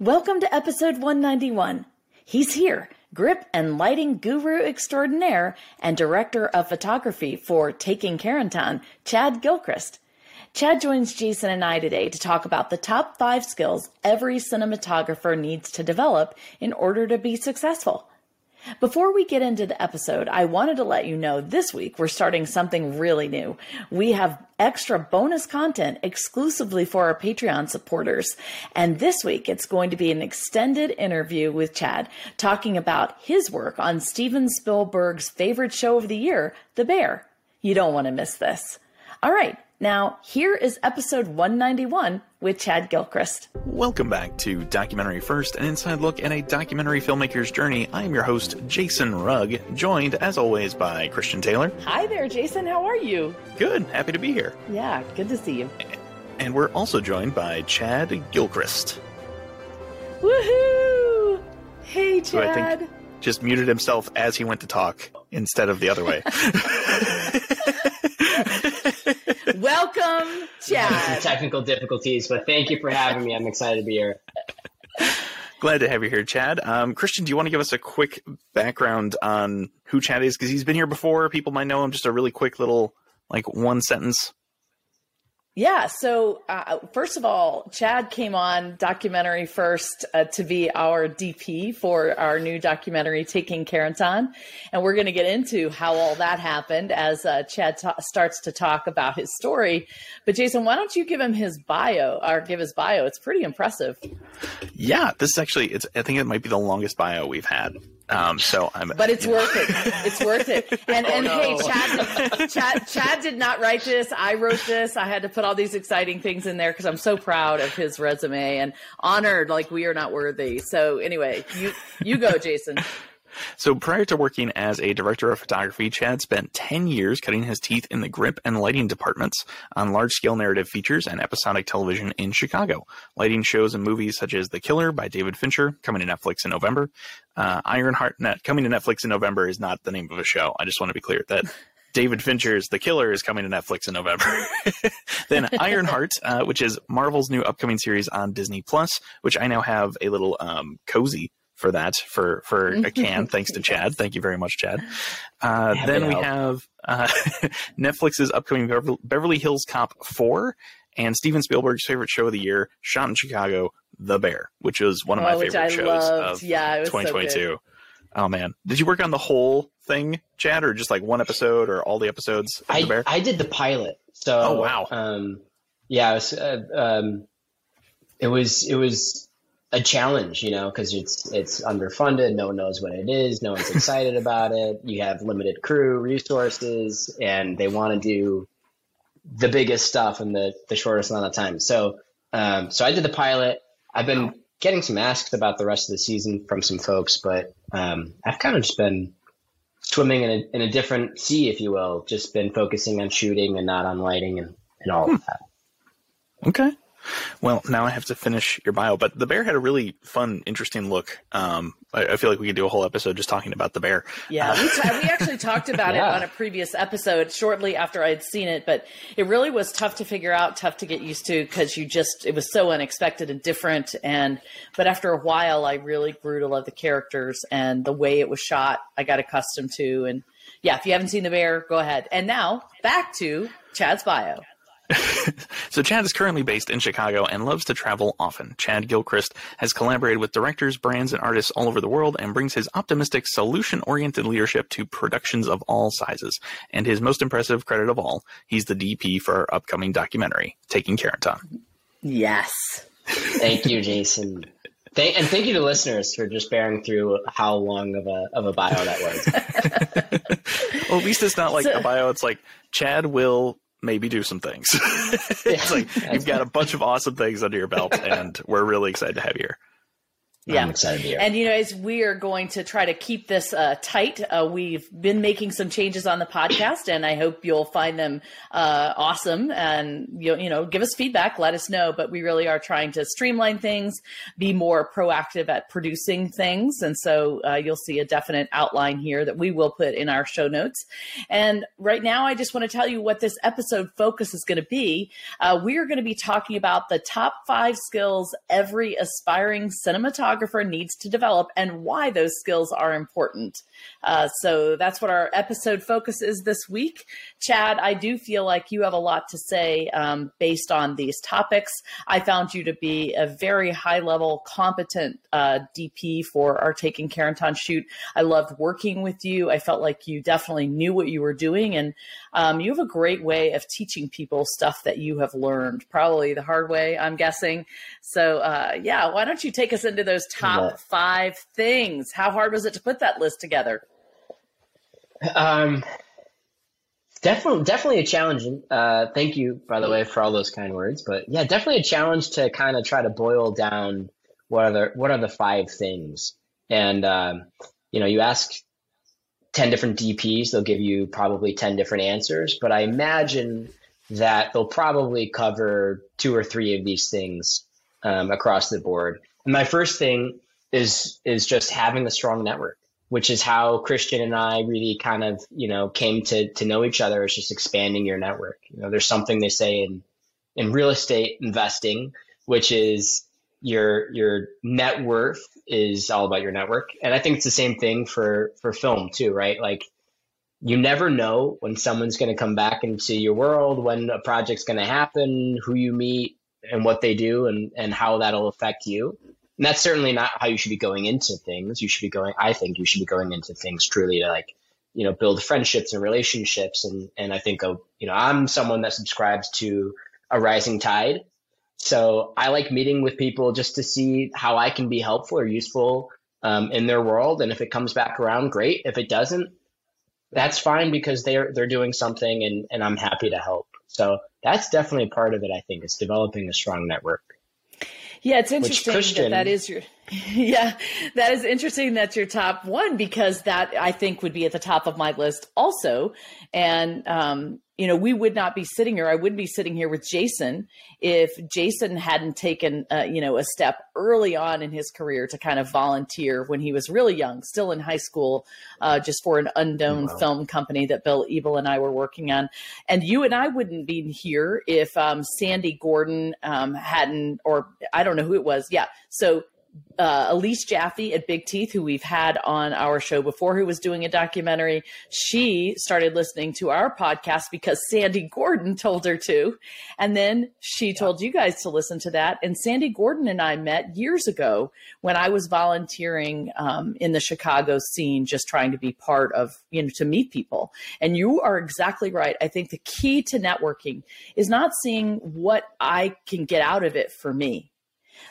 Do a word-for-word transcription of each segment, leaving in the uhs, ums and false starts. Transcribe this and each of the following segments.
Welcome to episode one ninety-one. He's here, grip and lighting guru extraordinaire and director of photography for Taking Carenton, Chad Gilchrist. Chad joins Jason and I today to talk about the top five skills every cinematographer needs to develop in order to be successful. Before we get into the episode, I wanted to let you know this week we're starting something really new. We have extra bonus content exclusively for our Patreon supporters. And this week it's going to be an extended interview with Chad talking about his work on Steven Spielberg's favorite show of the year, The Bear. You don't want to miss this. All right. Now, here is episode one ninety-one with Chad Gilchrist. Welcome back to Documentary First, an inside look at a documentary filmmaker's journey. I'm your host, Jason Rugg, joined, as always, by Christian Taylor. Hi there, Jason. How are you? Good. Happy to be here. Yeah, good to see you. And we're also joined by Chad Gilchrist. Woohoo! Hey, Chad. Who I think just muted himself as he went to talk instead of the other way. Welcome, Chad. Technical difficulties, but thank you for having me. I'm excited to be here. Glad to have you here, Chad. Um, Christian, do you want to give us a quick background on who Chad is? Because he's been here before. People might know him. Just a really quick little, like, one sentence. Yeah. So uh, first of all, Chad came on Documentary First uh, to be our D P for our new documentary, Taking Carenton. And we're going to get into how all that happened as uh, Chad ta- starts to talk about his story. But Jason, why don't you give him his bio or give his bio? It's pretty impressive. Yeah, this is actually, it's, I think it might be the longest bio we've had. Um, so I'm, but it's worth it. It's worth it. And, oh, and no. Hey, Chad, Chad, Chad did not write this. I wrote this. I had to put all these exciting things in there because I'm so proud of his resume and honored like we are not worthy. So anyway, you, you go, Jason. So prior to working as a director of photography, Chad spent ten years cutting his teeth in the grip and lighting departments on large-scale narrative features and episodic television in Chicago, lighting shows and movies such as The Killer by David Fincher, coming to Netflix in November. Uh, Ironheart, not, coming to Netflix in November is not the name of a show. I just want to be clear that David Fincher's The Killer is coming to Netflix in November. Then Ironheart, uh, which is Marvel's new upcoming series on Disney Plus, which I now have a little um, cozy for that, for, for a can, thanks to Chad. Thank you very much, Chad. Uh, then we have uh, Netflix's upcoming Beverly Hills Cop four and Steven Spielberg's favorite show of the year, shot in Chicago, The Bear, which was one of my oh, favorite shows loved. of yeah, it was twenty twenty-two. So good. Oh, man. Did you work on the whole thing, Chad, or just like one episode or all the episodes of I, The Bear? I did the pilot. So, oh, wow. Um, yeah, it was, uh, um, it was, it was, a challenge, you know, because it's it's underfunded. No one knows what it is. No one's excited about it. You have limited crew resources, and they want to do the biggest stuff in the, the shortest amount of time. So, um, so I did the pilot. I've been getting some asks about the rest of the season from some folks, but um, I've kind of just been swimming in a in a different sea, if you will. Just been focusing on shooting and not on lighting and and all hmm. of that. Okay. Well, now I have to finish your bio, but The Bear had a really fun, interesting look. Um, I, I feel like we could do a whole episode just talking about The Bear. Yeah, uh, we, t- we actually talked about yeah. it on a previous episode shortly after I had seen it, but it really was tough to figure out, tough to get used to because you just, it was so unexpected and different. And, but after a while, I really grew to love the characters and the way it was shot, I got accustomed to. And yeah, if you haven't seen The Bear, go ahead. And now back to Chad's bio. So Chad is currently based in Chicago and loves to travel often. Chad Gilchrist has collaborated with directors, brands, and artists all over the world and brings his optimistic, solution-oriented leadership to productions of all sizes. And his most impressive credit of all, he's the D P for our upcoming documentary, Taking Carenton. Yes. Thank you, Jason. Thank, and thank you to listeners for just bearing through how long of a of a bio that was. Well, at least it's not like so, a bio. It's like, Chad will... maybe do some things. It's like you've got a bunch of awesome things under your belt, and we're really excited to have you here. Yeah. I'm excited to hear. And, you know, as we are going to try to keep this uh, tight, uh, we've been making some changes on the podcast, and I hope you'll find them uh, awesome. And, you'll, you know, give us feedback, let us know. But we really are trying to streamline things, be more proactive at producing things. And so uh, you'll see a definite outline here that we will put in our show notes. And right now, I just want to tell you what this episode focus is going to be. Uh, we are going to be talking about the top five skills every aspiring cinematographer needs to develop and why those skills are important. Uh, so that's what our episode focus is this week. Chad, I do feel like you have a lot to say um, based on these topics. I found you to be a very high level, competent uh, D P for our Taking Carenton shoot. I loved working with you. I felt like you definitely knew what you were doing, and um, you have a great way of teaching people stuff that you have learned, probably the hard way, I'm guessing. So uh, yeah, why don't you take us into those top five things? How hard was it to put that list together? Um, definitely, definitely a challenge. Uh, thank you, by the way, for all those kind words. But yeah, definitely a challenge to kind of try to boil down what are the what are the five things. And um, you know, you ask ten different D Ps, they'll give you probably ten different answers. But I imagine that they'll probably cover two or three of these things um, across the board. My first thing is is just having a strong network, which is how Christian and I really kind of, you know, came to to know each other, is just expanding your network. You know, there's something they say in in real estate investing, which is your your net worth is all about your network. And I think it's the same thing for for film too, right? Like, you never know when someone's going to come back into your world, when a project's going to happen, who you meet and what they do, and and how that'll affect you. And that's certainly not how you should be going into things. You should be going, I think you should be going into things truly to, like, you know, build friendships and relationships. And, and I think, of, you know, I'm someone that subscribes to a rising tide. So I like meeting with people just to see how I can be helpful or useful um, in their world. And if it comes back around, great. If it doesn't, that's fine, because they're, they're doing something, and, and I'm happy to help. So that's definitely a part of it, I think, is developing a strong network. Yeah, it's interesting that that is your yeah, that is interesting that's your top one, because that, I think, would be at the top of my list also. And um, you know, we would not be sitting here, I wouldn't be sitting here with Jason if Jason hadn't taken uh, you know, a step early on in his career to kind of volunteer when he was really young, still in high school, uh, just for an unknown wow. film company that Bill Ebel and I were working on. And you and I wouldn't be here if um, Sandy Gordon um, hadn't, or I don't know who it was. Yeah. So Uh, Elise Jaffe at Big Teeth, who we've had on our show before, who was doing a documentary, she started listening to our podcast because Sandy Gordon told her to. And then she yeah. told you guys to listen to that. And Sandy Gordon and I met years ago when I was volunteering um, in the Chicago scene, just trying to be part of, you know, to meet people. And you are exactly right. I think the key to networking is not seeing what I can get out of it for me.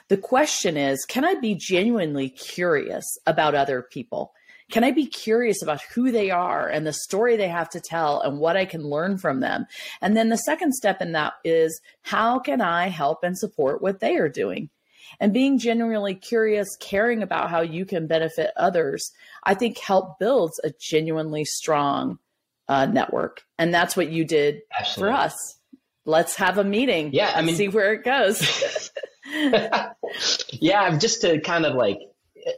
The question is, can I be genuinely curious about other people? Can I be curious about who they are and the story they have to tell and what I can learn from them? And then the second step in that is, how can I help and support what they are doing? And being genuinely curious, caring about how you can benefit others, I think help builds a genuinely strong uh, network. And that's what you did Absolutely. for us. Let's have a meeting. Yeah, I mean, see where it goes. Yeah, just to kind of like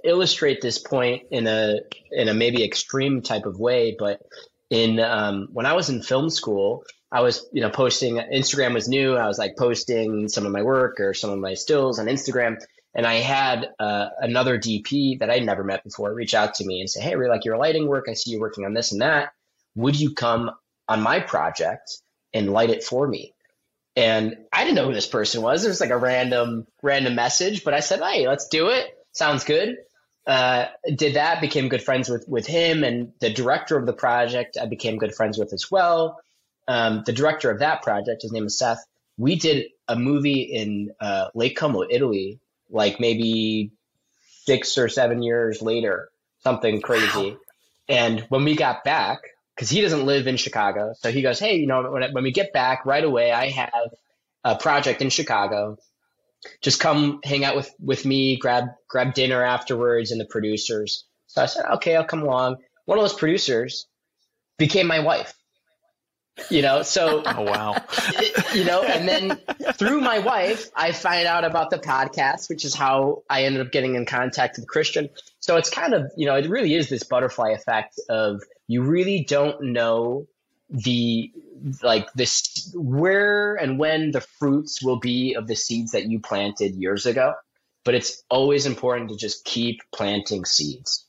illustrate this point in a in a maybe extreme type of way, but in um, when I was in film school, I was, you know, posting, Instagram was new. I was like posting some of my work or some of my stills on Instagram, and I had uh, another D P that I'd never met before reach out to me and say, "Hey, we like your lighting work. I see you working on this and that. Would you come on my project and light it for me?" And I didn't know who this person was. It was like a random, random message, but I said, "Hey, let's do it. Sounds good." Uh, did that, became good friends with, with him, and the director of the project I became good friends with as well. Um, the director of that project, his name is Seth. We did a movie in uh, Lake Como, Italy, like maybe six or seven years later, something crazy. Wow. And when we got back, because he doesn't live in Chicago, so he goes, "Hey, you know, when, when we get back right away, I have a project in Chicago. just come hang out with, with me, grab, grab dinner afterwards and the producers. So I said, okay, I'll come along. One of those producers became my wife, you know? So, oh, wow. You know, and then through my wife, I find out about the podcast, which is how I ended up getting in contact with Christian. So it's kind of, you know, it really is this butterfly effect of you really don't know the, like this, where and when the fruits will be of the seeds that you planted years ago. But it's always important to just keep planting seeds.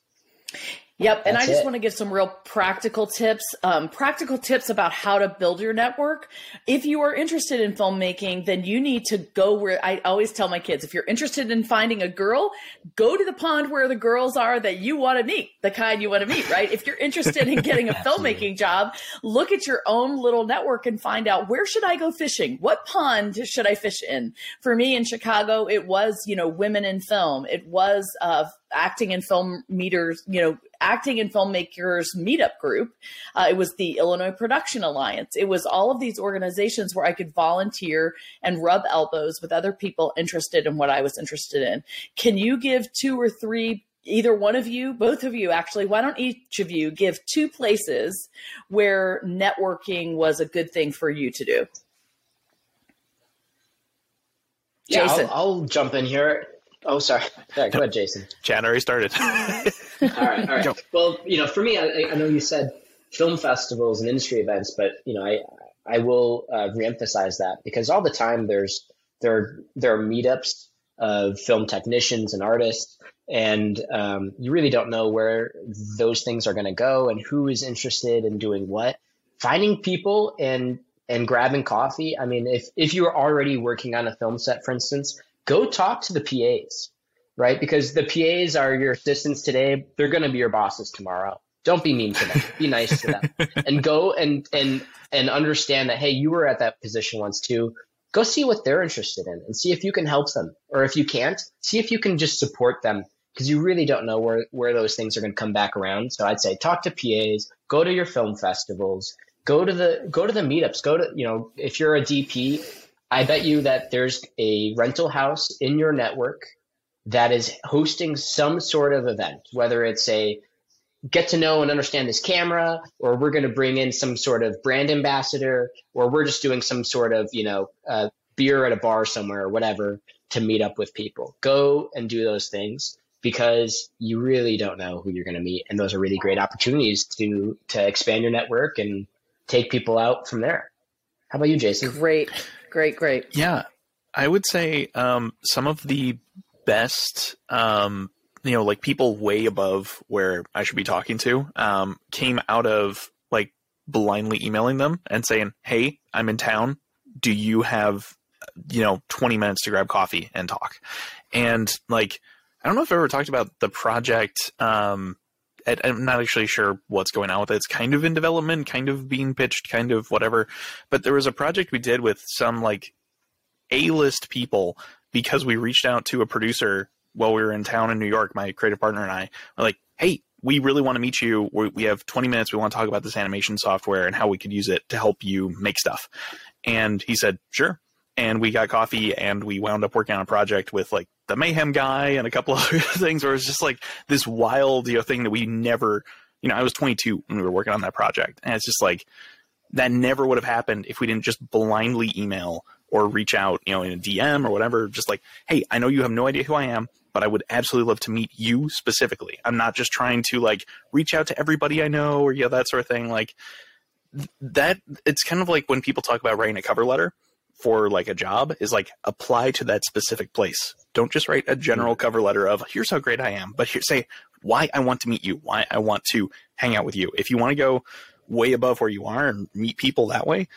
Yep. And That's I just it. want to give some real practical tips, um, practical tips about how to build your network. If you are interested in filmmaking, then you need to go where I always tell my kids, if you're interested in finding a girl, go to the pond where the girls are that you want to meet, the kind you want to meet, right? If you're interested in getting a filmmaking job, look at your own little network and find out, where should I go fishing? What pond should I fish in? For me in Chicago, it was, you know, women in film. It was, uh, acting and film meters, you know, acting and filmmakers meetup group. Uh, it was the Illinois Production Alliance. It was all of these organizations where I could volunteer and rub elbows with other people interested in what I was interested in. Can you give two or three, either one of you, both of you actually, why don't each of you give two places where networking was a good thing for you to do? Yeah, Jason. I'll, I'll jump in here. Oh, sorry. Sorry. Go ahead, Jason. Chad already started. all right. All right. Jump. Well, you know, for me, I, I know you said film festivals and industry events, but, you know, I I will uh, reemphasize that because all the time there's there, there are meetups of film technicians and artists, and um, you really don't know where those things are going to go and who is interested in doing what. Finding people and, and grabbing coffee. I mean, if, if you were already working on a film set, for instance, go talk to the P As, right? Because the P As are your assistants today. They're going to be your bosses tomorrow. Don't be mean to them. Be nice to them. And go and and and understand that, hey, you were at that position once too. Go see what they're interested in and see if you can help them. Or if you can't, see if you can just support them, because you really don't know where, where those things are going to come back around. So I'd say talk to P As, go to your film festivals, go to the go to the meetups, go to, you know, if you're a D P, I bet you that there's a rental house in your network that is hosting some sort of event, whether it's a get to know and understand this camera, or we're going to bring in some sort of brand ambassador, or we're just doing some sort of, you know, uh, beer at a bar somewhere or whatever to meet up with people. Go and do those things because you really don't know who you're going to meet. And those are really great opportunities to to expand your network and take people out from there. How about you, Jason? Great. Great, great. Yeah. I would say um, some of the best, um, you know, like people way above where I should be talking to um, came out of like blindly emailing them and saying, hey, I'm in town. Do you have, you know, twenty minutes to grab coffee and talk? And like, I don't know if I've ever talked about the project. Um, at, I'm not actually sure what's going on with it. It's kind of in development, kind of being pitched, kind of whatever. But there was a project we did with some like A-list people because we reached out to a producer while we were in town in New York. My creative partner and I were like, hey, we really want to meet you. We're, we have twenty minutes. We want to talk about this animation software and how we could use it to help you make stuff. And he said, sure. And we got coffee and we wound up working on a project with like the Mayhem guy and a couple other things where it's just like this wild, you know, thing that we never, you know, I was twenty-two when we were working on that project. And it's just like, that never would have happened if we didn't just blindly email or reach out, you know, in a D M or whatever. Just like, hey, I know you have no idea who I am, but I would absolutely love to meet you specifically. I'm not just trying to like reach out to everybody I know or, you know, that sort of thing. Like that, it's kind of like when people talk about writing a cover letter for like a job is like apply to that specific place. Don't just write a general cover letter of here's how great I am, but here, say why I want to meet you, why I want to hang out with you. If you want to go way above where you are and meet people that way,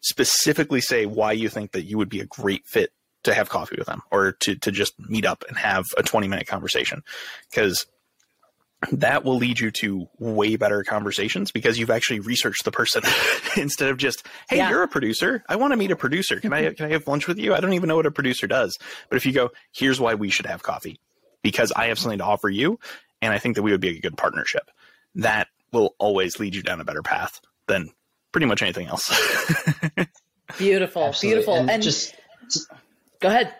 specifically say why you think that you would be a great fit to have coffee with them or to, to just meet up and have a twenty minute conversation. Because that will lead you to way better conversations because you've actually researched the person instead of just, hey, yeah. You're a producer. I want to meet a producer. Can I, can I have lunch with you? I don't even know what a producer does. But if you go, here's why we should have coffee, because I have something to offer you. And I think that we would be a good partnership. That will always lead you down a better path than pretty much anything else. Beautiful. Absolutely. Beautiful. And, and just, just go ahead.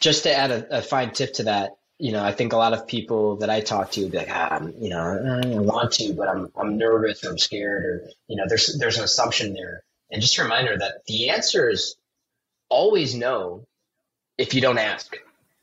just to add a, a fine tip to that, you know, I think a lot of people that I talk to be like, ah, I'm, you know, I don't want to, but I'm I'm nervous or I'm scared, or, you know, there's there's an assumption there. And just a reminder that the answer is always no if you don't ask.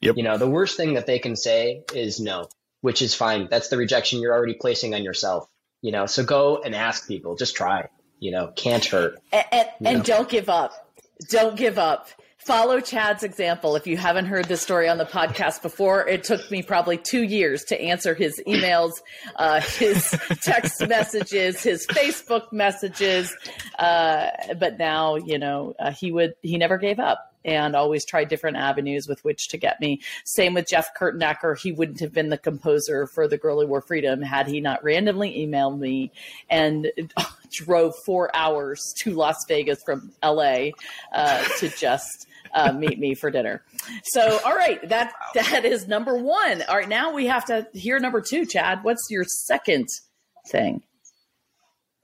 Yep. You know, the worst thing that they can say is no, which is fine. That's the rejection you're already placing on yourself, you know, so go and ask people, just try, you know, can't hurt. And, and, and don't give up. Don't give up. Follow Chad's example. If you haven't heard this story on the podcast before, it took me probably two years to answer his emails, uh, his text messages, his Facebook messages. Uh, but now, you know, uh, he would, he never gave up and always tried different avenues with which to get me. Same with Jeff Kurtenacker. He wouldn't have been the composer for The Girl Who Wore Freedom had he not randomly emailed me and drove four hours to Las Vegas from L A uh, to just... Uh, meet me for dinner. So, all right, that that is number one. All right, now we have to hear number two, Chad. What's your second thing?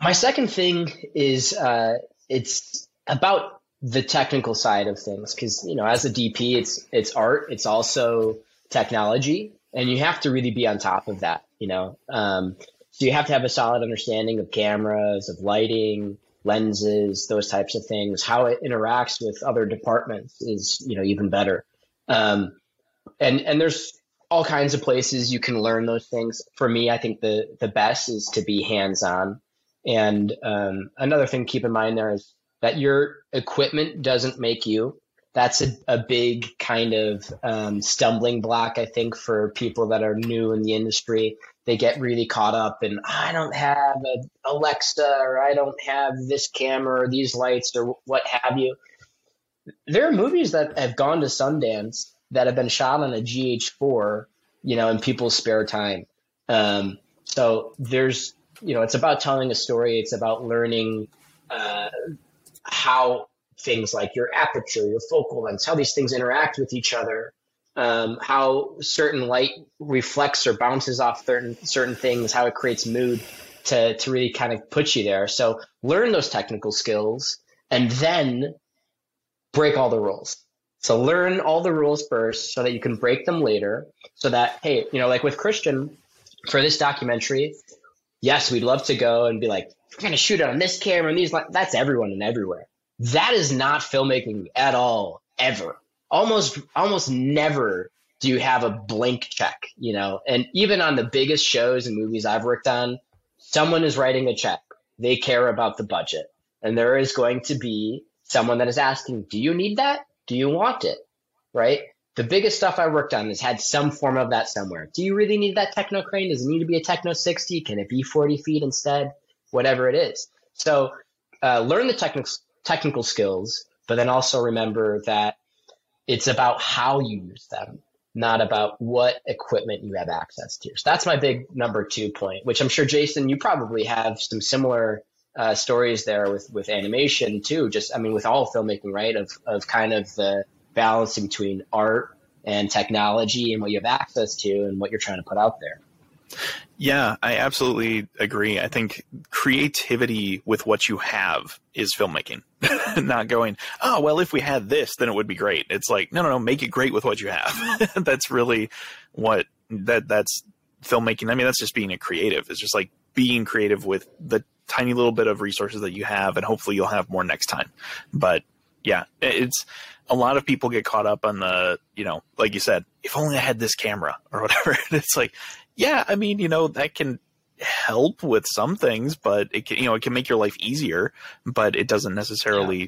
My second thing is uh, it's about the technical side of things because, you know, as a D P, it's it's art, it's also technology, and you have to really be on top of that, you know. Um, so you have to have a solid understanding of cameras, of lighting, lenses, those types of things. How it interacts with other departments is, you know, even better. Um, and and there's all kinds of places you can learn those things. For me, I think the the best is to be hands-on. And um, another thing to keep in mind there is that your equipment doesn't make you. That's a, a big kind of um, stumbling block, I think, for people that are new in the industry. They get really caught up in, I don't have an Alexa, or I don't have this camera or these lights or what have you. There are movies that have gone to Sundance that have been shot on a G H four, you know, in people's spare time. Um, so there's, you know, it's about telling a story. It's about learning uh, how things like your aperture, your focal length, how these things interact with each other. Um, how certain light reflects or bounces off certain certain things, how it creates mood to to really kind of put you there. So learn those technical skills and then break all the rules. So learn all the rules first so that you can break them later so that, hey, you know, like with Christian for this documentary, yes, we'd love to go and be like, we're going to shoot on this camera and these li-. That's everyone and everywhere. That is not filmmaking at all, ever. Almost, almost never do you have a blank check, you know, and even on the biggest shows and movies I've worked on, someone is writing a check. They care about the budget. And there is going to be someone that is asking, do you need that? Do you want it? Right? The biggest stuff I worked on has had some form of that somewhere. Do you really need that techno crane? Does it need to be a techno sixty? Can it be forty feet instead? Whatever it is. So uh, learn the technical technical skills, but then also remember that it's about how you use them, not about what equipment you have access to. So that's my big number two point, which I'm sure, Jason, you probably have some similar uh, stories there with, with animation too. Just, I mean, with all filmmaking, right, of, of kind of the balance between art and technology and what you have access to and what you're trying to put out there. Yeah, I absolutely agree. I think creativity with what you have is filmmaking. Not going, oh, well, if we had this, then it would be great. It's like, no, no, no, make it great with what you have. That's really what that that's filmmaking. I mean, that's just being a creative. It's just like being creative with the tiny little bit of resources that you have, and hopefully you'll have more next time. But yeah, it's a lot of people get caught up on the, you know, like you said, if only I had this camera or whatever. It's like, yeah, I mean, you know, that can help with some things, but it can, you know, it can make your life easier, but it doesn't necessarily,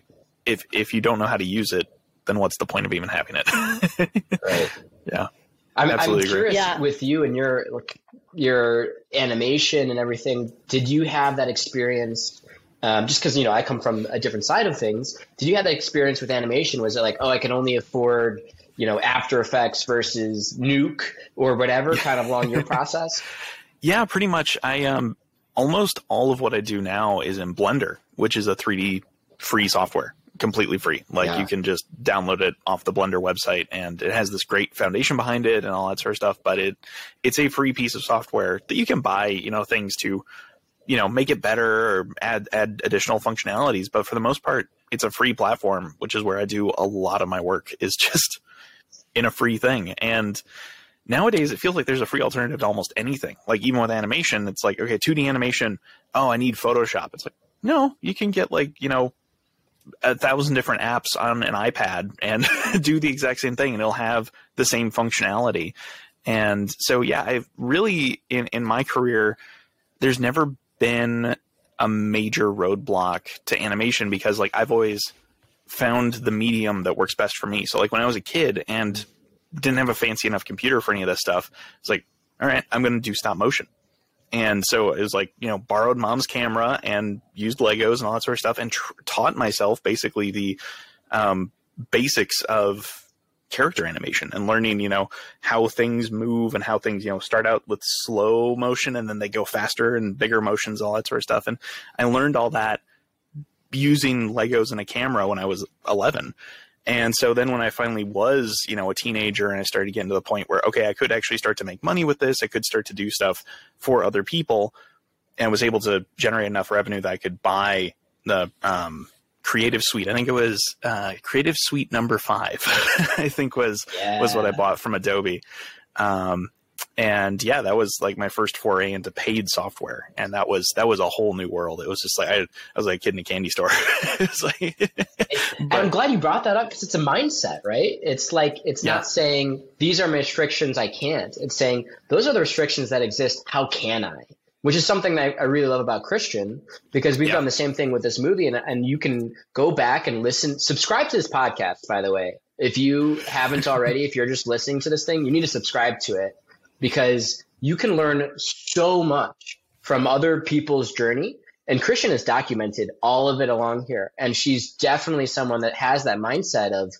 yeah. if, if you don't know how to use it, then what's the point of even having it? Right. Yeah. I'm, I'm curious yeah. with you and your, like, your animation and everything. Did you have that experience? Um, just cause you know, I come from a different side of things. Did you have that experience with animation? Was it like, oh, I can only afford, you know, After Effects versus Nuke or whatever, kind of along your process? Yeah, pretty much. I um almost all of what I do now is in Blender, which is a three D free software, completely free. Like yeah. you can just download it off the Blender website, and it has this great foundation behind it and all that sort of stuff. But it it's a free piece of software that you can buy, you know, things to, you know, make it better or add add additional functionalities. But for the most part, it's a free platform, which is where I do a lot of my work, is just in a free thing. And nowadays it feels like there's a free alternative to almost anything. Like even with animation, it's like, okay, two D animation. Oh, I need Photoshop. It's like, no, you can get like, you know, a thousand different apps on an iPad and do the exact same thing, and it'll have the same functionality. And so, yeah, I've really, in, in my career, there's never been a major roadblock to animation because like I've always found the medium that works best for me. So like when I was a kid and didn't have a fancy enough computer for any of this stuff, it's like, all right, I'm going to do stop motion. And so it was like, you know, borrowed mom's camera and used Legos and all that sort of stuff, and tr- taught myself basically the um, basics of character animation and learning, you know, how things move and how things, you know, start out with slow motion and then they go faster and bigger motions, all that sort of stuff. And I learned all that using Legos and a camera when I was eleven. And so then when I finally was, you know, a teenager and I started getting to the point where, okay, I could actually start to make money with this, I could start to do stuff for other people, and was able to generate enough revenue that I could buy the um, Creative Suite. I think it was uh, Creative Suite number five, I think was, yeah. was what I bought from Adobe. Um, and yeah, that was like my first foray into paid software. And that was, that was a whole new world. It was just like, I, I was like a kid in a candy store. It's like, but, I'm glad you brought that up because it's a mindset, right? It's like, it's yeah. not saying these are my restrictions, I can't. It's saying those are the restrictions that exist. How can I? Which is something that I really love about Christian, because we've yeah. done the same thing with this movie. And, and you can go back and listen, subscribe to this podcast, by the way. If you haven't already, if you're just listening to this thing, you need to subscribe to it, because you can learn so much from other people's journey. And Christian has documented all of it along here. And she's definitely someone that has that mindset of,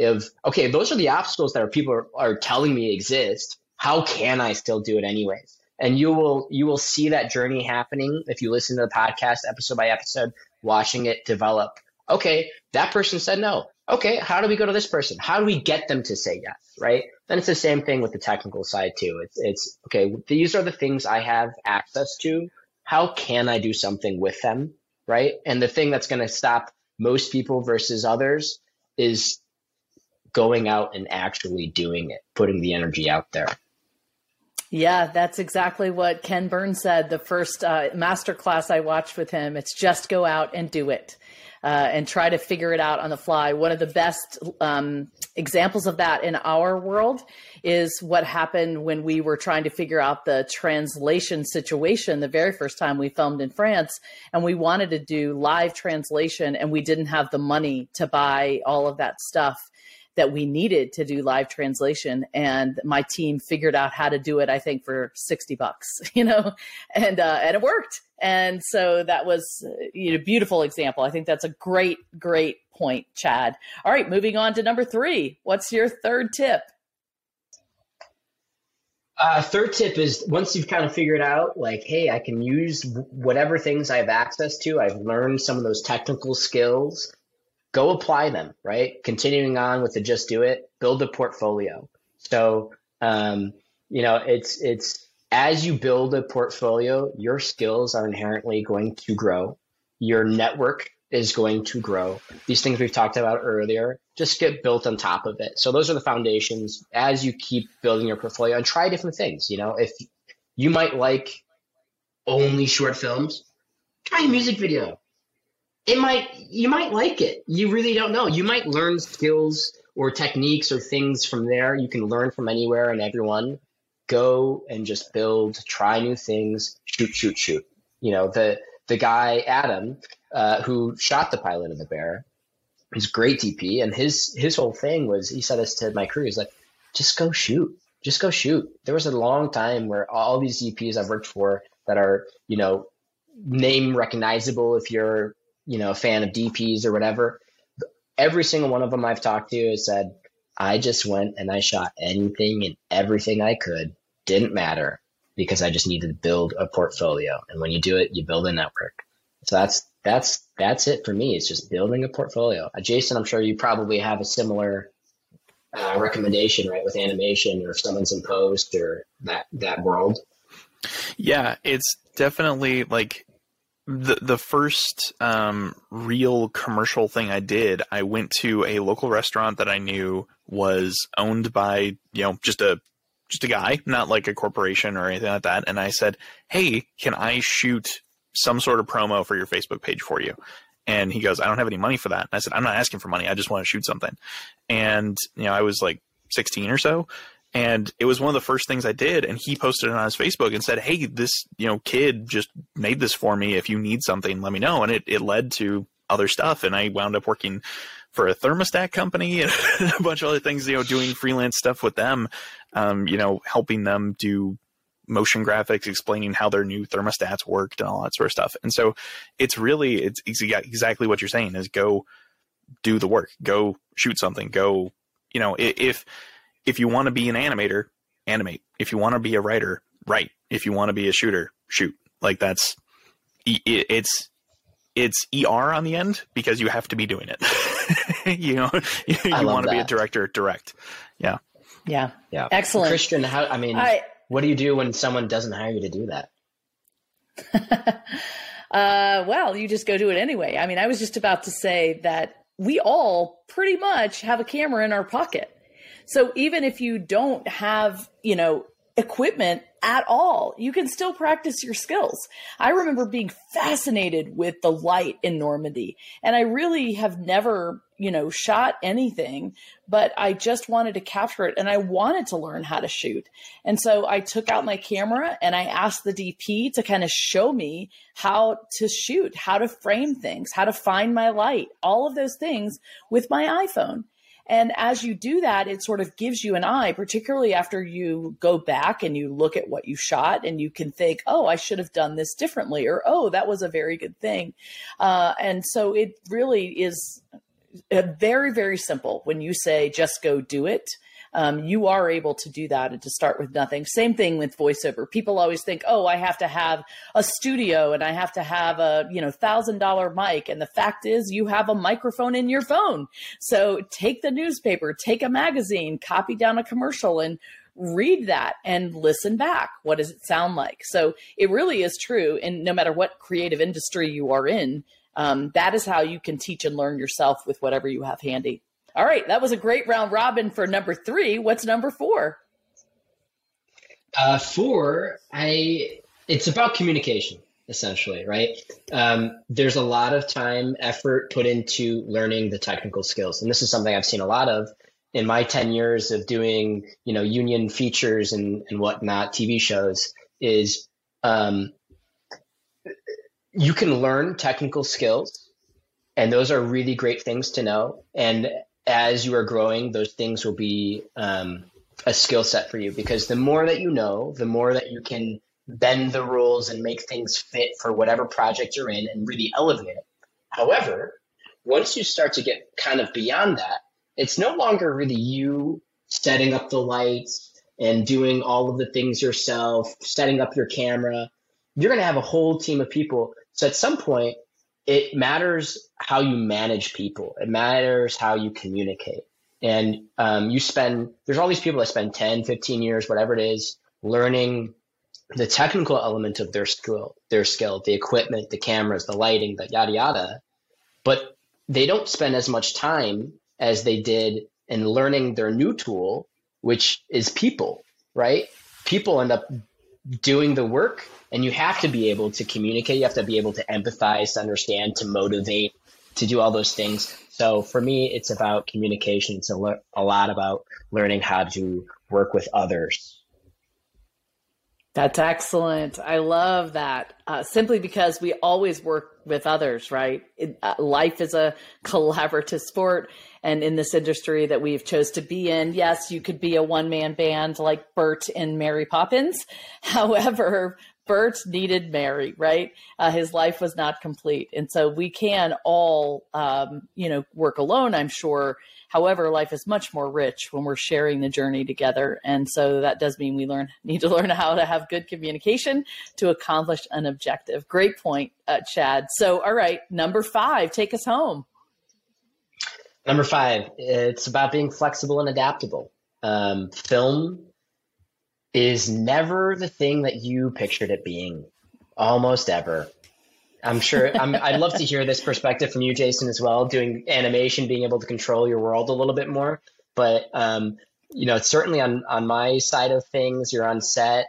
of okay, those are the obstacles that are, people are, are telling me exist. How can I still do it anyways? And you will you will see that journey happening if you listen to the podcast episode by episode, watching it develop. Okay, that person said no. Okay, how do we go to this person? How do we get them to say yes, right? Then it's the same thing with the technical side too. It's, it's okay, these are the things I have access to. How can I do something with them, right? And the thing that's going to stop most people versus others is going out and actually doing it, putting the energy out there. Yeah, that's exactly what Ken Burns said. The first uh, masterclass I watched with him, it's just go out and do it uh, and try to figure it out on the fly. One of the best um, examples of that in our world is what happened when we were trying to figure out the translation situation the very first time we filmed in France, and we wanted to do live translation and we didn't have the money to buy all of that stuff that we needed to do live translation. And my team figured out how to do it, I think, for sixty bucks, you know, and, uh, and it worked. And so that was, you know, a beautiful example. I think that's a great, great point, Chad. All right, moving on to number three. What's your third tip? Uh, third tip is, once you've kind of figured out like, hey, I can use whatever things I have access to, I've learned some of those technical skills, go apply them, right? Continuing on with the just do it, build a portfolio. So, um, you know, it's, it's as you build a portfolio, your skills are inherently going to grow. Your network is going to grow. These things we've talked about earlier just get built on top of it. So those are the foundations as you keep building your portfolio, and try different things. You know, if you might like only short films, try a music video. It might, you might like it. You really don't know. You might learn skills or techniques or things from there. You can learn from anywhere and everyone. Go and just build, try new things, shoot, shoot, shoot. You know, the, the guy, Adam, uh, who shot the pilot of The Bear, he's a great D P. And his, his whole thing was, he said this to my crew, he's like, just go shoot, just go shoot. There was a long time where all these D Ps I've worked for that are, you know, name recognizable if you're, you know, a fan of D Ps or whatever, every single one of them I've talked to has said, I just went and I shot anything and everything I could. Didn't matter, because I just needed to build a portfolio. And when you do it, you build a network. So that's, that's, that's it for me. It's just building a portfolio. Uh, Jason, I'm sure you probably have a similar uh, recommendation, right? With animation, or if someone's in post or that, that world. Yeah, it's definitely like, The the first um, real commercial thing I did, I went to a local restaurant that I knew was owned by, you know, just a just a guy, not like a corporation or anything like that. And I said, hey, can I shoot some sort of promo for your Facebook page for you? And he goes, I don't have any money for that. And I said, I'm not asking for money. I just want to shoot something. And, you know, I was like sixteen or so. And it was one of the first things I did. And he posted it on his Facebook and said, hey, this, you know, kid just made this for me. If you need something, let me know. And it, it led to other stuff. And I wound up working for a thermostat company and a bunch of other things, you know, doing freelance stuff with them, um, you know, helping them do motion graphics, explaining how their new thermostats worked and all that sort of stuff. And so it's really, it's exactly what you're saying is go do the work, go shoot something, go, you know, if, if you want to be an animator, animate. If you want to be a writer, write. If you want to be a shooter, shoot. Like that's, it, it's, it's E R on the end because you have to be doing it. you know, you, you want to be a director, direct. Yeah. Yeah. Yeah. Excellent. Christian, how, I mean, I, what do you do when someone doesn't hire you to do that? uh, well, you just go do it anyway. I mean, I was just about to say that we all pretty much have a camera in our pocket. So even if you don't have, you know, equipment at all, you can still practice your skills. I remember being fascinated with the light in Normandy, and I really have never, you know, shot anything, but I just wanted to capture it and I wanted to learn how to shoot. And so I took out my camera and I asked the D P to kind of show me how to shoot, how to frame things, how to find my light, all of those things with my iPhone. And as you do that, it sort of gives you an eye, particularly after you go back and you look at what you shot and you can think, oh, I should have done this differently, or, oh, that was a very good thing. Uh, and so it really is very, very simple. When you say, just go do it, um, you are able to do that and to start with nothing. Same thing with voiceover. People always think, oh, I have to have a studio and I have to have a, you know, thousand dollar mic. And the fact is you have a microphone in your phone. So take the newspaper, take a magazine, copy down a commercial and read that and listen back. What does it sound like? So it really is true. And no matter what creative industry you are in, um, that is how you can teach and learn yourself with whatever you have handy. All right. That was a great round robin for number three. What's number four? Uh, four, I, it's about communication, essentially, right? Um, there's a lot of time, effort put into learning the technical skills. And this is something I've seen a lot of in my ten years of doing, you know, union features and, and whatnot, T V shows is um, you can learn technical skills. And those are really great things to know. And as you are growing, those things will be um, a skill set for you, because the more that you know, the more that you can bend the rules and make things fit for whatever project you're in and really elevate it. However, once you start to get kind of beyond that, it's no longer really you setting up the lights and doing all of the things yourself, setting up your camera. You're going to have a whole team of people. So at some point, it matters how you manage people. It matters how you communicate. And um, you spend, there's all these people that spend ten, fifteen years, whatever it is, learning the technical element of their skill, their skill, the equipment, the cameras, the lighting, the yada, yada. But they don't spend as much time as they did in learning their new tool, which is people, right? People end up doing the work. And you have to be able to communicate. You have to be able to empathize, to understand, to motivate, to do all those things. So for me, it's about communication. It's a, le- a lot about learning how to work with others. That's excellent. I love that. Uh, simply because we always work with others, right? It, uh, life is a collaborative sport. And in this industry that we've chose to be in, yes, you could be a one-man band like Bert in Mary Poppins. However, Bert needed Mary, right? Uh, his life was not complete. And so we can all, um, you know, work alone, I'm sure. However, life is much more rich when we're sharing the journey together. And so that does mean we learn need to learn how to have good communication to accomplish an objective. Great point, uh, Chad. So, all right, number five, take us home. Number five, it's about being flexible and adaptable. Um, film is never the thing that you pictured it being, almost ever. I'm sure, I'm, I'd love to hear this perspective from you, Jason, as well, doing animation, being able to control your world a little bit more. But, um, you know, certainly on, on my side of things, you're on set.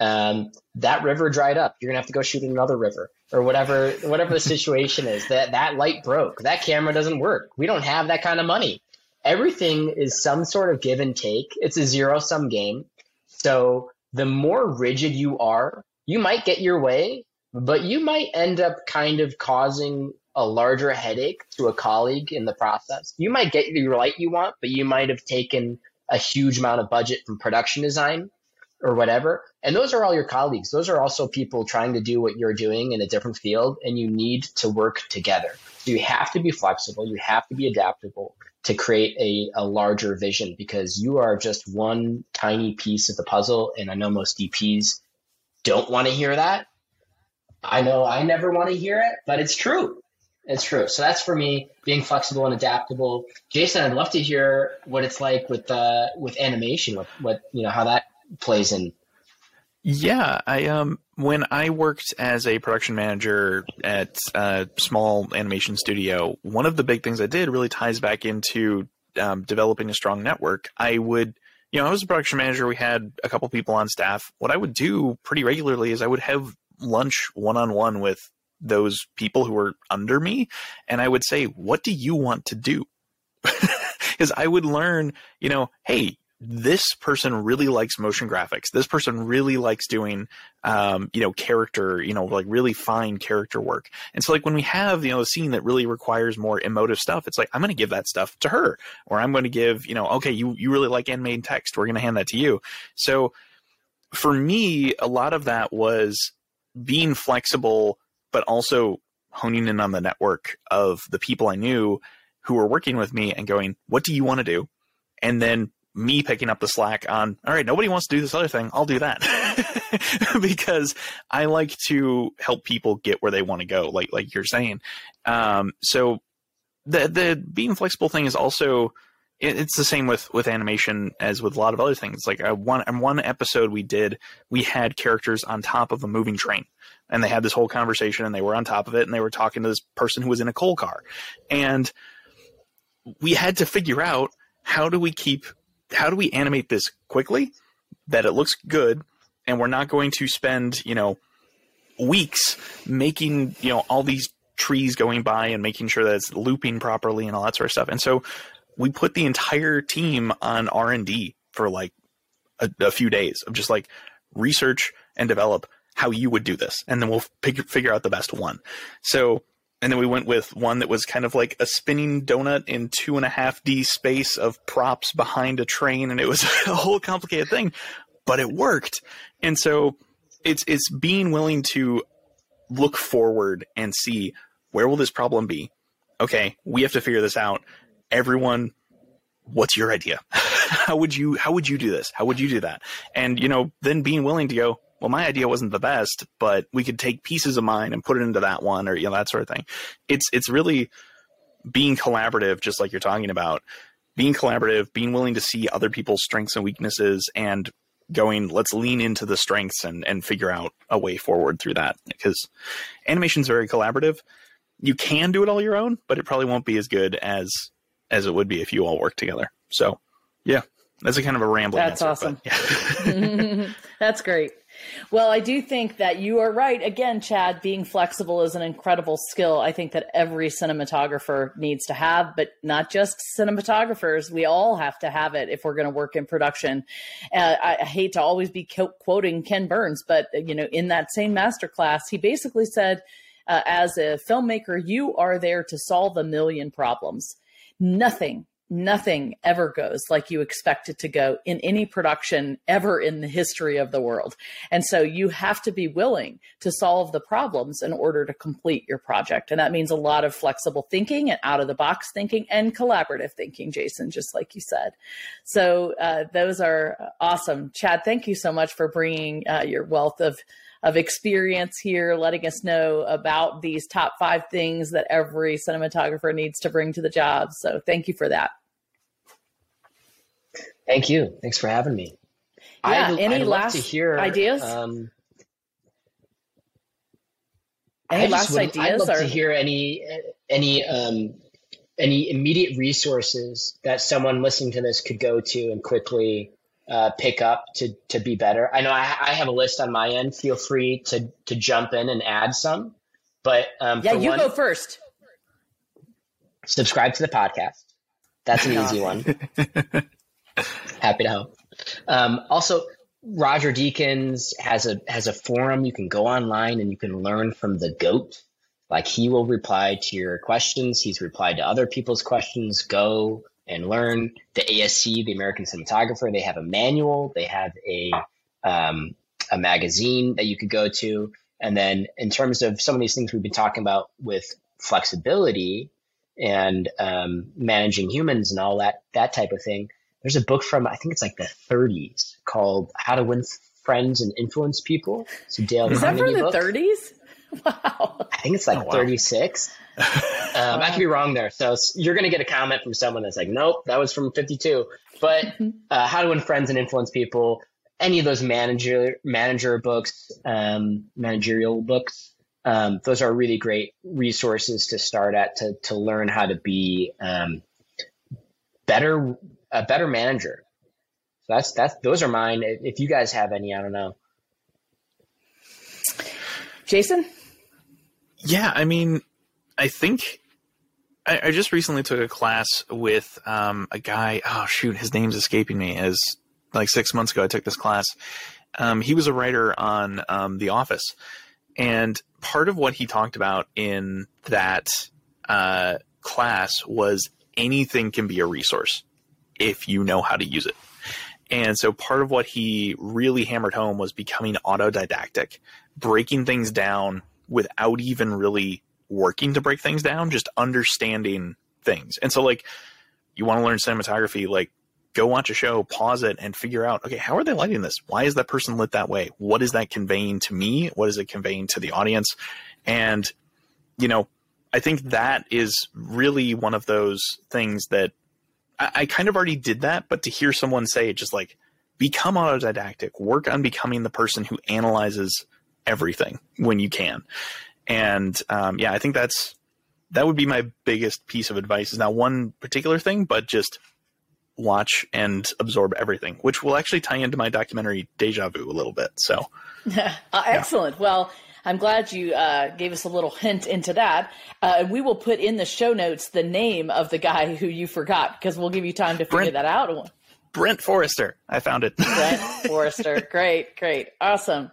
Um, that river dried up. You're going to have to go shoot in another river or whatever, whatever the situation is. That that light broke. That camera doesn't work. We don't have that kind of money. Everything is some sort of give and take. It's a zero sum game. So the more rigid you are, you might get your way, but you might end up kind of causing a larger headache to a colleague in the process. You might get the light you want, but you might have taken a huge amount of budget from production design or whatever. And those are all your colleagues. Those are also people trying to do what you're doing in a different field, and you need to work together. So you have to be flexible. You have to be adaptable to create a, a larger vision, because you are just one tiny piece of the puzzle. And I know most D Ps don't want to hear that. I know I never want to hear it, but it's true. It's true. So that's for me, being flexible and adaptable. Jason, I'd love to hear what it's like with uh, with animation, what, what you know, how that plays in. Yeah, I um when I worked as a production manager at a small animation studio, one of the big things I did really ties back into um, developing a strong network. I would, you know, I was a production manager. We had a couple people on staff. What I would do pretty regularly is I would have lunch one-on-one with those people who were under me, and I would say, what do you want to do? Because I would learn, you know, hey, this person really likes motion graphics. This person really likes doing, um, you know, character, you know, like really fine character work. And so like when we have, you know, a scene that really requires more emotive stuff, it's like, I'm going to give that stuff to her, or I'm going to give, you know, okay, you, you really like animated text. We're going to hand that to you. So for me, a lot of that was being flexible, but also honing in on the network of the people I knew who were working with me and going, what do you want to do? And then me picking up the slack on, all right, nobody wants to do this other thing. I'll do that. Because I like to help people get where they want to go, like like you're saying. Um, so the the being flexible thing is also, it, it's the same with, with animation as with a lot of other things. Like I, one, in one episode we did, we had characters on top of a moving train. And they had this whole conversation and they were on top of it and they were talking to this person who was in a coal car. And we had to figure out, how do we keep how do we animate this quickly that it looks good, and we're not going to spend, you know, weeks making, you know, all these trees going by and making sure that it's looping properly and all that sort of stuff. And so we put the entire team on R and D for like a, a few days of just like research and develop how you would do this. And then we'll figure, figure out the best one. So, and then we went with one that was kind of like a spinning donut in two and a half D space of props behind a train. And it was a whole complicated thing, but it worked. And so it's, it's being willing to look forward and see, where will this problem be? Okay, we have to figure this out. Everyone, what's your idea? How would you, how would you do this? How would you do that? And, you know, then being willing to go, well, my idea wasn't the best, but we could take pieces of mine and put it into that one, or, you know, that sort of thing. It's, it's really being collaborative, just like you're talking about, being collaborative, being willing to see other people's strengths and weaknesses and going, let's lean into the strengths and, and figure out a way forward through that. Because animation is very collaborative. You can do it all your own, but it probably won't be as good as, as it would be if you all work together. So yeah, that's a kind of a rambling That's answer, awesome. But, yeah. That's great. Well, I do think that you are right. Again, Chad, being flexible is an incredible skill. I think that every cinematographer needs to have, but not just cinematographers. We all have to have it if we're going to work in production. Uh, I, I hate to always be co- quoting Ken Burns, but you know, in that same masterclass, he basically said, uh, as a filmmaker, you are there to solve a million problems. Nothing. Nothing ever goes like you expect it to go in any production ever in the history of the world. And so you have to be willing to solve the problems in order to complete your project. And that means a lot of flexible thinking and out of the box thinking and collaborative thinking, Jason, just like you said. So uh, those are awesome. Chad, thank you so much for bringing uh, your wealth of of experience here, letting us know about these top five things that every cinematographer needs to bring to the job. So thank you for that. Thank you. Thanks for having me. Yeah, I'd, any I'd last to hear, ideas? Um, any I last would, ideas? I'd love or... to hear any, any um, any immediate resources that someone listening to this could go to and quickly uh, pick up to, to be better? I know I, I have a list on my end. Feel free to, to jump in and add some, but um, yeah, you one, go first. Subscribe to the podcast. That's an easy one. Happy to help. Um, also, Roger Deakins has a, has a forum. You can go online and you can learn from the GOAT. Like, he will reply to your questions. He's replied to other people's questions. Go and learn. The A S C, the American Cinematographer, they have a manual. They have a um, a magazine that you could go to. And then in terms of some of these things we've been talking about with flexibility and um, managing humans and all that, that type of thing, there's a book from, I think it's like the thirties called How to Win Friends and Influence People. It's a Dale Carnegie book. Is that from the thirties? Wow. I think it's like oh, wow. thirty-six. um, wow. I could be wrong there. So you're going to get a comment from someone that's like, nope, that was from fifty-two. But uh, How to Win Friends and Influence People, any of those manager manager books, um, managerial books, um, those are really great resources to start at to, to learn how to be um, better, a better manager. So that's, that's, those are mine. If you guys have any, I don't know. Jason? Yeah, I mean, I think I, I just recently took a class with um, a guy. Oh, shoot, his name's escaping me. As like six months ago, I took this class. Um, he was a writer on um, The Office. And part of what he talked about in that uh, class was anything can be a resource if you know how to use it. And so part of what he really hammered home was becoming autodidactic, breaking things down without even really working to break things down, just understanding things. And so, like, you want to learn cinematography, like, go watch a show, pause it, and figure out, okay, how are they lighting this? Why is that person lit that way? What is that conveying to me? What is it conveying to the audience? And, you know, I think that is really one of those things that I kind of already did that, but to hear someone say, just like, become autodidactic, work on becoming the person who analyzes everything when you can. And um, yeah, I think that's, that would be my biggest piece of advice, is not one particular thing, but just watch and absorb everything, which will actually tie into my documentary Deja Vu a little bit. So uh, excellent. Yeah. Well, I'm glad you uh, gave us a little hint into that. Uh, we will put in the show notes the name of the guy who you forgot, because we'll give you time to figure Brent, that out. Brent Forrester. I found it. Brent Forrester. Great, great. Awesome.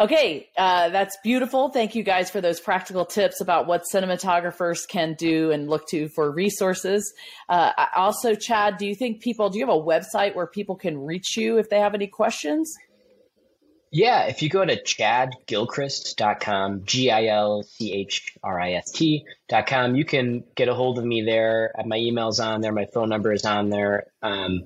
Okay, uh, that's beautiful. Thank you guys for those practical tips about what cinematographers can do and look to for resources. Uh, also, Chad, do you think people, do you have a website where people can reach you if they have any questions? Yeah, if you go to chad gilchrist dot com, G I L C H R I S T dot com, you can get a hold of me there. My email's on there. My phone number is on there. Um,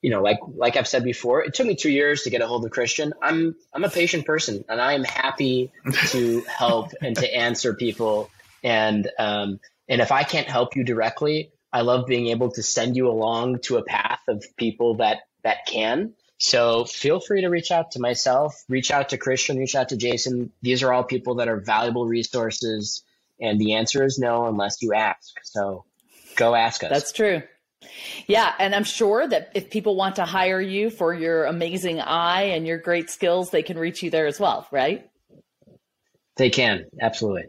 you know, like like I've said before, it took me two years to get a hold of Christian. I'm I'm a patient person, and I am happy to help and to answer people. And um, and if I can't help you directly, I love being able to send you along to a path of people that that can. So feel free to reach out to myself, reach out to Christian, reach out to Jason. These are all people that are valuable resources, and the answer is no unless you ask. So go ask us. That's true. Yeah, and I'm sure that if people want to hire you for your amazing eye and your great skills, they can reach you there as well, right? They can, absolutely.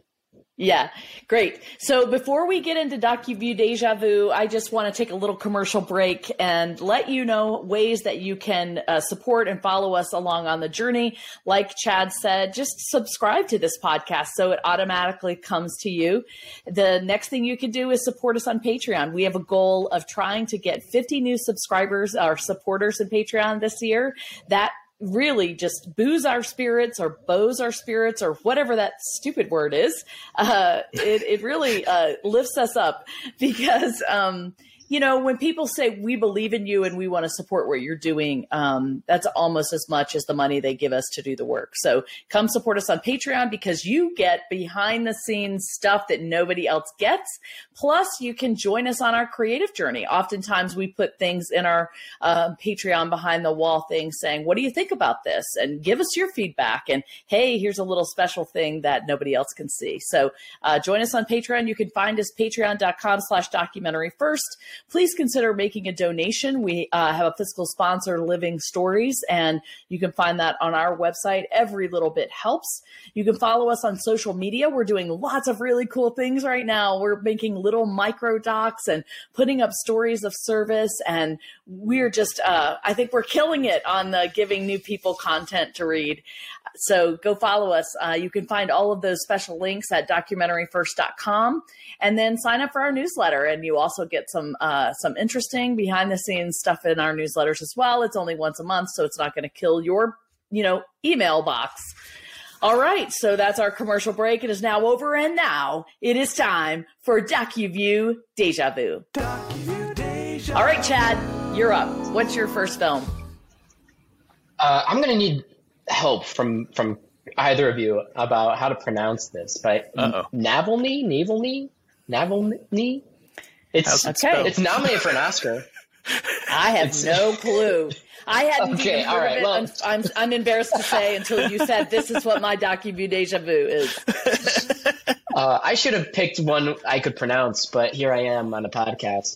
Yeah, great. So before we get into DocuView Deja Vu, I just want to take a little commercial break and let you know ways that you can uh, support and follow us along on the journey. Like Chad said, just subscribe to this podcast so it automatically comes to you. The next thing you can do is support us on Patreon. We have a goal of trying to get fifty new subscribers or supporters in Patreon this year. That really just boos our spirits or bows our spirits or whatever that stupid word is. Uh, it, it really uh, lifts us up because, um, you know, when people say we believe in you and we want to support what you're doing, um, that's almost as much as the money they give us to do the work. So come support us on Patreon, because you get behind the scenes stuff that nobody else gets. Plus, you can join us on our creative journey. Oftentimes we put things in our uh, Patreon behind the wall thing saying, what do you think about this? And give us your feedback. And hey, here's a little special thing that nobody else can see. So uh, join us on Patreon. You can find us patreon.com slash documentary first. Please consider making a donation. We uh, have a fiscal sponsor, Living Stories, and you can find that on our website. Every little bit helps. You can follow us on social media. We're doing lots of really cool things right now. We're making little micro docs and putting up stories of service. And we're just, uh, I think we're killing it on the giving new people content to read. So go follow us. Uh, you can find all of those special links at documentary first dot com, and then sign up for our newsletter. And you also get some uh, some interesting behind the scenes stuff in our newsletters as well. It's only once a month, so it's not going to kill your, you know, email box. All right, so that's our commercial break. It is now over, and now it is time for DocuView Deja Vu. DocuView Deja. All right, Chad, you're up. What's your first film? Uh, I'm going to need help from from either of you about how to pronounce this, but uh-oh. Navalny, Navalny, Navalny. It's okay. It's nominated for an Oscar. I have it's, no clue. I hadn't okay, even heard all right, of it. Well, I'm, I'm I'm embarrassed to say until you said this is what my DocuView Deja Vu is. uh, I should have picked one I could pronounce, but here I am on a podcast.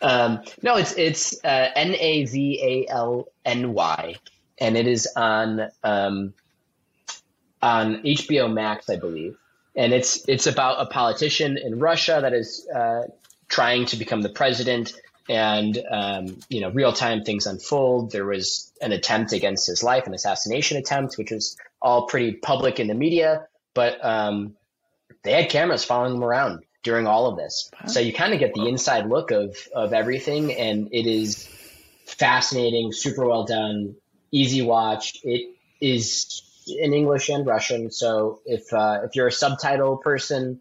Um, no, it's it's uh, N A V A L N Y. And it is on um, on H B O Max, I believe, and it's it's about a politician in Russia that is uh, trying to become the president, and um, you know, real time things unfold. There was an attempt against his life, an assassination attempt, which was all pretty public in the media, but um, they had cameras following him around during all of this, so you kind of get the inside look of of everything, and it is fascinating, super well done. Easy watch. It is in English and Russian, so if uh, if you're a subtitle person,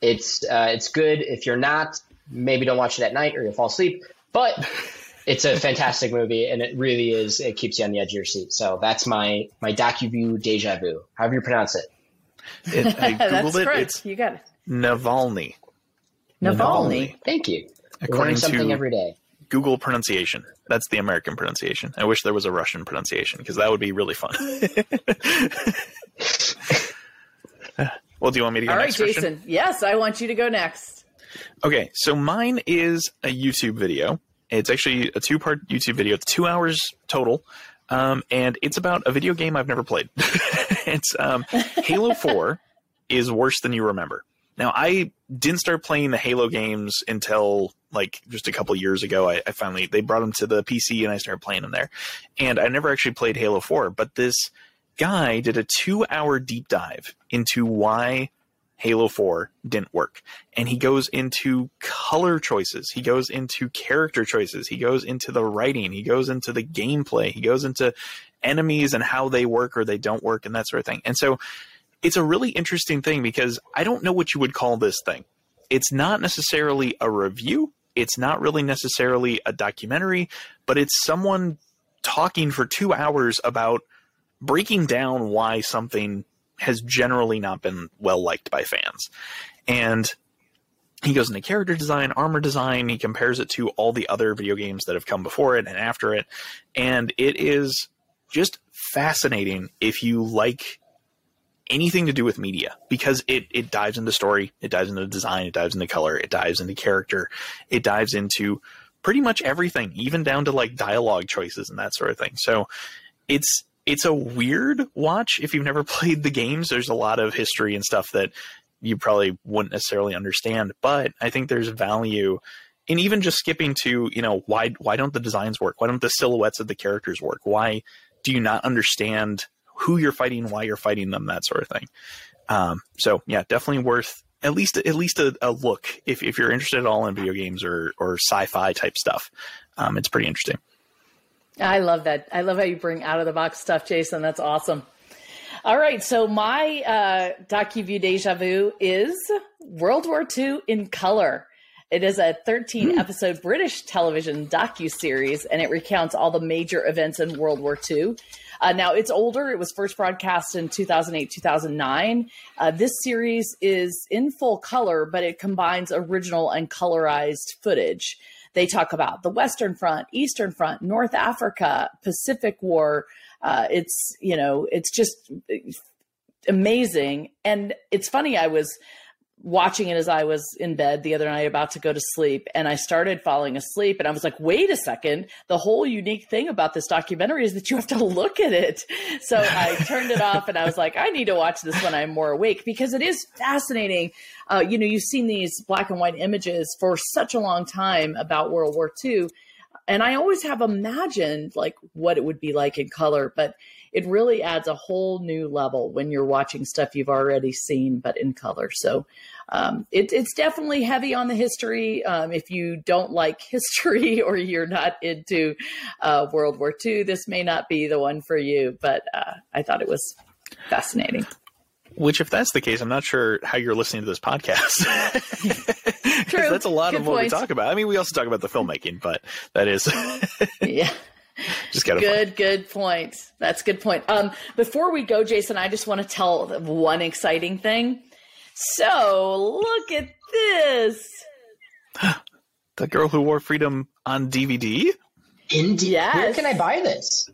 it's uh, it's good. If you're not, maybe don't watch it at night or you'll fall asleep. But it's a fantastic movie, and it really is. It keeps you on the edge of your seat. So that's my my DocuView Deja Vu. However you pronounce it, it I googled that's it. Correct. It's you got it. Navalny. Navalny. Navalny. Thank you. Learning something to every day. Google pronunciation. That's the American pronunciation. I wish there was a Russian pronunciation, because that would be really fun. Well, do you want me to go All next? All right, Jason. Christian? Yes, I want you to go next. Okay, so mine is a YouTube video. It's actually a two-part YouTube video. It's two hours total, um, and it's about a video game I've never played. It's um, Halo four is worse than you remember. Now, I didn't start playing the Halo games until like just a couple years ago. I, I finally, they brought them to the P C and I started playing them there. And I never actually played Halo four, but this guy did a two hour deep dive into why Halo four didn't work. And he goes into color choices. He goes into character choices. He goes into the writing. He goes into the gameplay. He goes into enemies and how they work or they don't work and that sort of thing. And so it's a really interesting thing, because I don't know what you would call this thing. It's not necessarily a review. It's not really necessarily a documentary, but it's someone talking for two hours about breaking down why something has generally not been well liked by fans. And he goes into character design, armor design. He compares it to all the other video games that have come before it and after it. And it is just fascinating if you like anything to do with media, because it it dives into story, it dives into design, it dives into color, it dives into character, it dives into pretty much everything, even down to like dialogue choices and that sort of thing. So it's it's a weird watch if you've never played the games. There's a lot of history and stuff that you probably wouldn't necessarily understand, but I think there's value. And even just skipping to, you know, why why don't the designs work? Why don't the silhouettes of the characters work? Why do you not understand who you're fighting, why you're fighting them, that sort of thing. Um, so yeah, definitely worth at least at least a, a look if, if you're interested at all in video games or or sci-fi type stuff. Um, it's pretty interesting. I love that. I love how you bring out of the box stuff, Jason. That's awesome. All right, so my uh, DocuView Deja Vu is World War Two in color. It is a thirteen episode British television docuseries, and it recounts all the major events in World War Two. Uh, now, it's older. It was first broadcast in two thousand eight, two thousand nine. Uh, this series is in full color, but it combines original and colorized footage. They talk about the Western Front, Eastern Front, North Africa, Pacific War. Uh, it's, you know, it's just amazing. And it's funny, I was watching it as I was in bed the other night about to go to sleep, and I started falling asleep, and I was like, wait a second, the whole unique thing about this documentary is that you have to look at it. So I turned it off, and I was like, I need to watch this when I'm more awake, because it is fascinating. Uh, you know, you've seen these black and white images for such a long time about World War Two, and I always have imagined like what it would be like in color, but it really adds a whole new level when you're watching stuff you've already seen, but in color. So um, it, it's definitely heavy on the history. Um, if you don't like history or you're not into uh, World War Two, this may not be the one for you, but uh, I thought it was fascinating. Which, if that's the case, I'm not sure how you're listening to this podcast. True. That's a lot Good of what point. We talk about. I mean, we also talk about the filmmaking, but that is... yeah. Just got good, find. good point. That's a good point. Um, before we go, Jason, I just want to tell one exciting thing. So look at this. The Girl Who Wore Freedom on D V D? Indeed. Yes. Where can I buy this?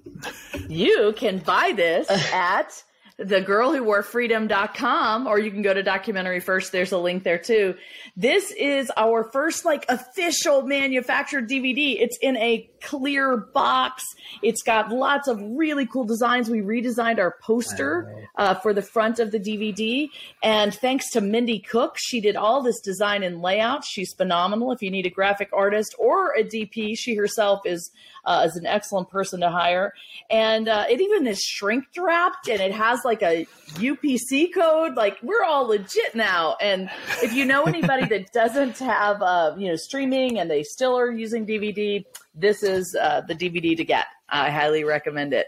You can buy this at the girl who wore freedom dot com, or you can go to Documentary First. There's a link there too. This is our first like official manufactured D V D. It's in a clear box. It's got lots of really cool designs. We redesigned our poster uh, for the front of the D V D. And thanks to Mindy Cook, she did all this design and layout. She's phenomenal. If you need a graphic artist or a D P, she herself is uh, is an excellent person to hire. And uh, it even is shrink wrapped, and it has like a U P C code. Like, we're all legit now. And if you know anybody that doesn't have uh, you know, streaming and they still are using D V D, this is uh, the D V D to get. I highly recommend it.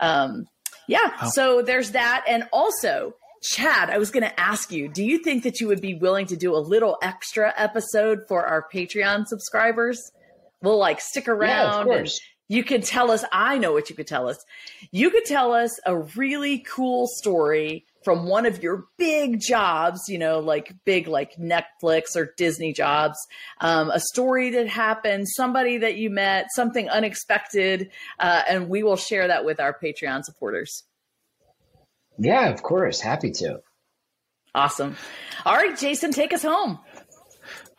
Um, yeah, oh. So there's that. And also, Chad, I was going to ask you, do you think that you would be willing to do a little extra episode for our Patreon subscribers? We'll like stick around. Yeah, of course. You could tell us, I know what you could tell us. You could tell us a really cool story from one of your big jobs, you know, like big, like Netflix or Disney jobs, um, a story that happened, somebody that you met, something unexpected. Uh, and we will share that with our Patreon supporters. Yeah, of course. Happy to. Awesome. All right, Jason, take us home.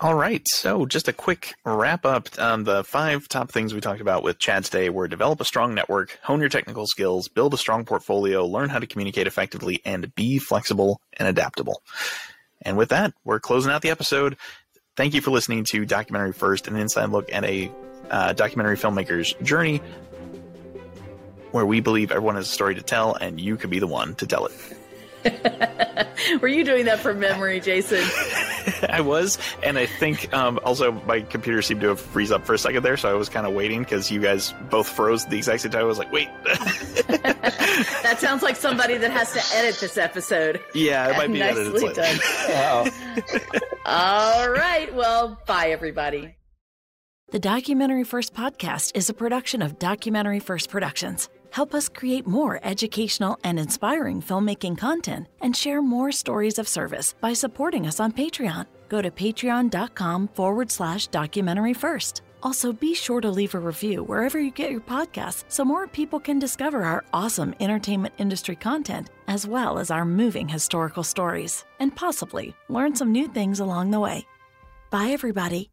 All right, so just a quick wrap up on the five top things we talked about with Chad today were develop a strong network, hone your technical skills, build a strong portfolio, learn how to communicate effectively, and be flexible and adaptable. And with that, we're closing out the episode. Thank you for listening to Documentary First, an inside look at a uh, documentary filmmaker's journey, where we believe everyone has a story to tell, and you could be the one to tell it. Were you doing that from memory, Jason? I was, and I think um, also my computer seemed to have freeze up for a second there, so I was kind of waiting because you guys both froze the exact same time. I was like, wait. That sounds like somebody that has to edit this episode. Yeah, it might be edited later. Done. Wow. All right, well, bye everybody. The Documentary First podcast is a production of Documentary First Productions. Help us create more educational and inspiring filmmaking content and share more stories of service by supporting us on Patreon. Go to patreon.com forward slash documentary first. Also, be sure to leave a review wherever you get your podcasts so more people can discover our awesome entertainment industry content, as well as our moving historical stories, and possibly learn some new things along the way. Bye, everybody.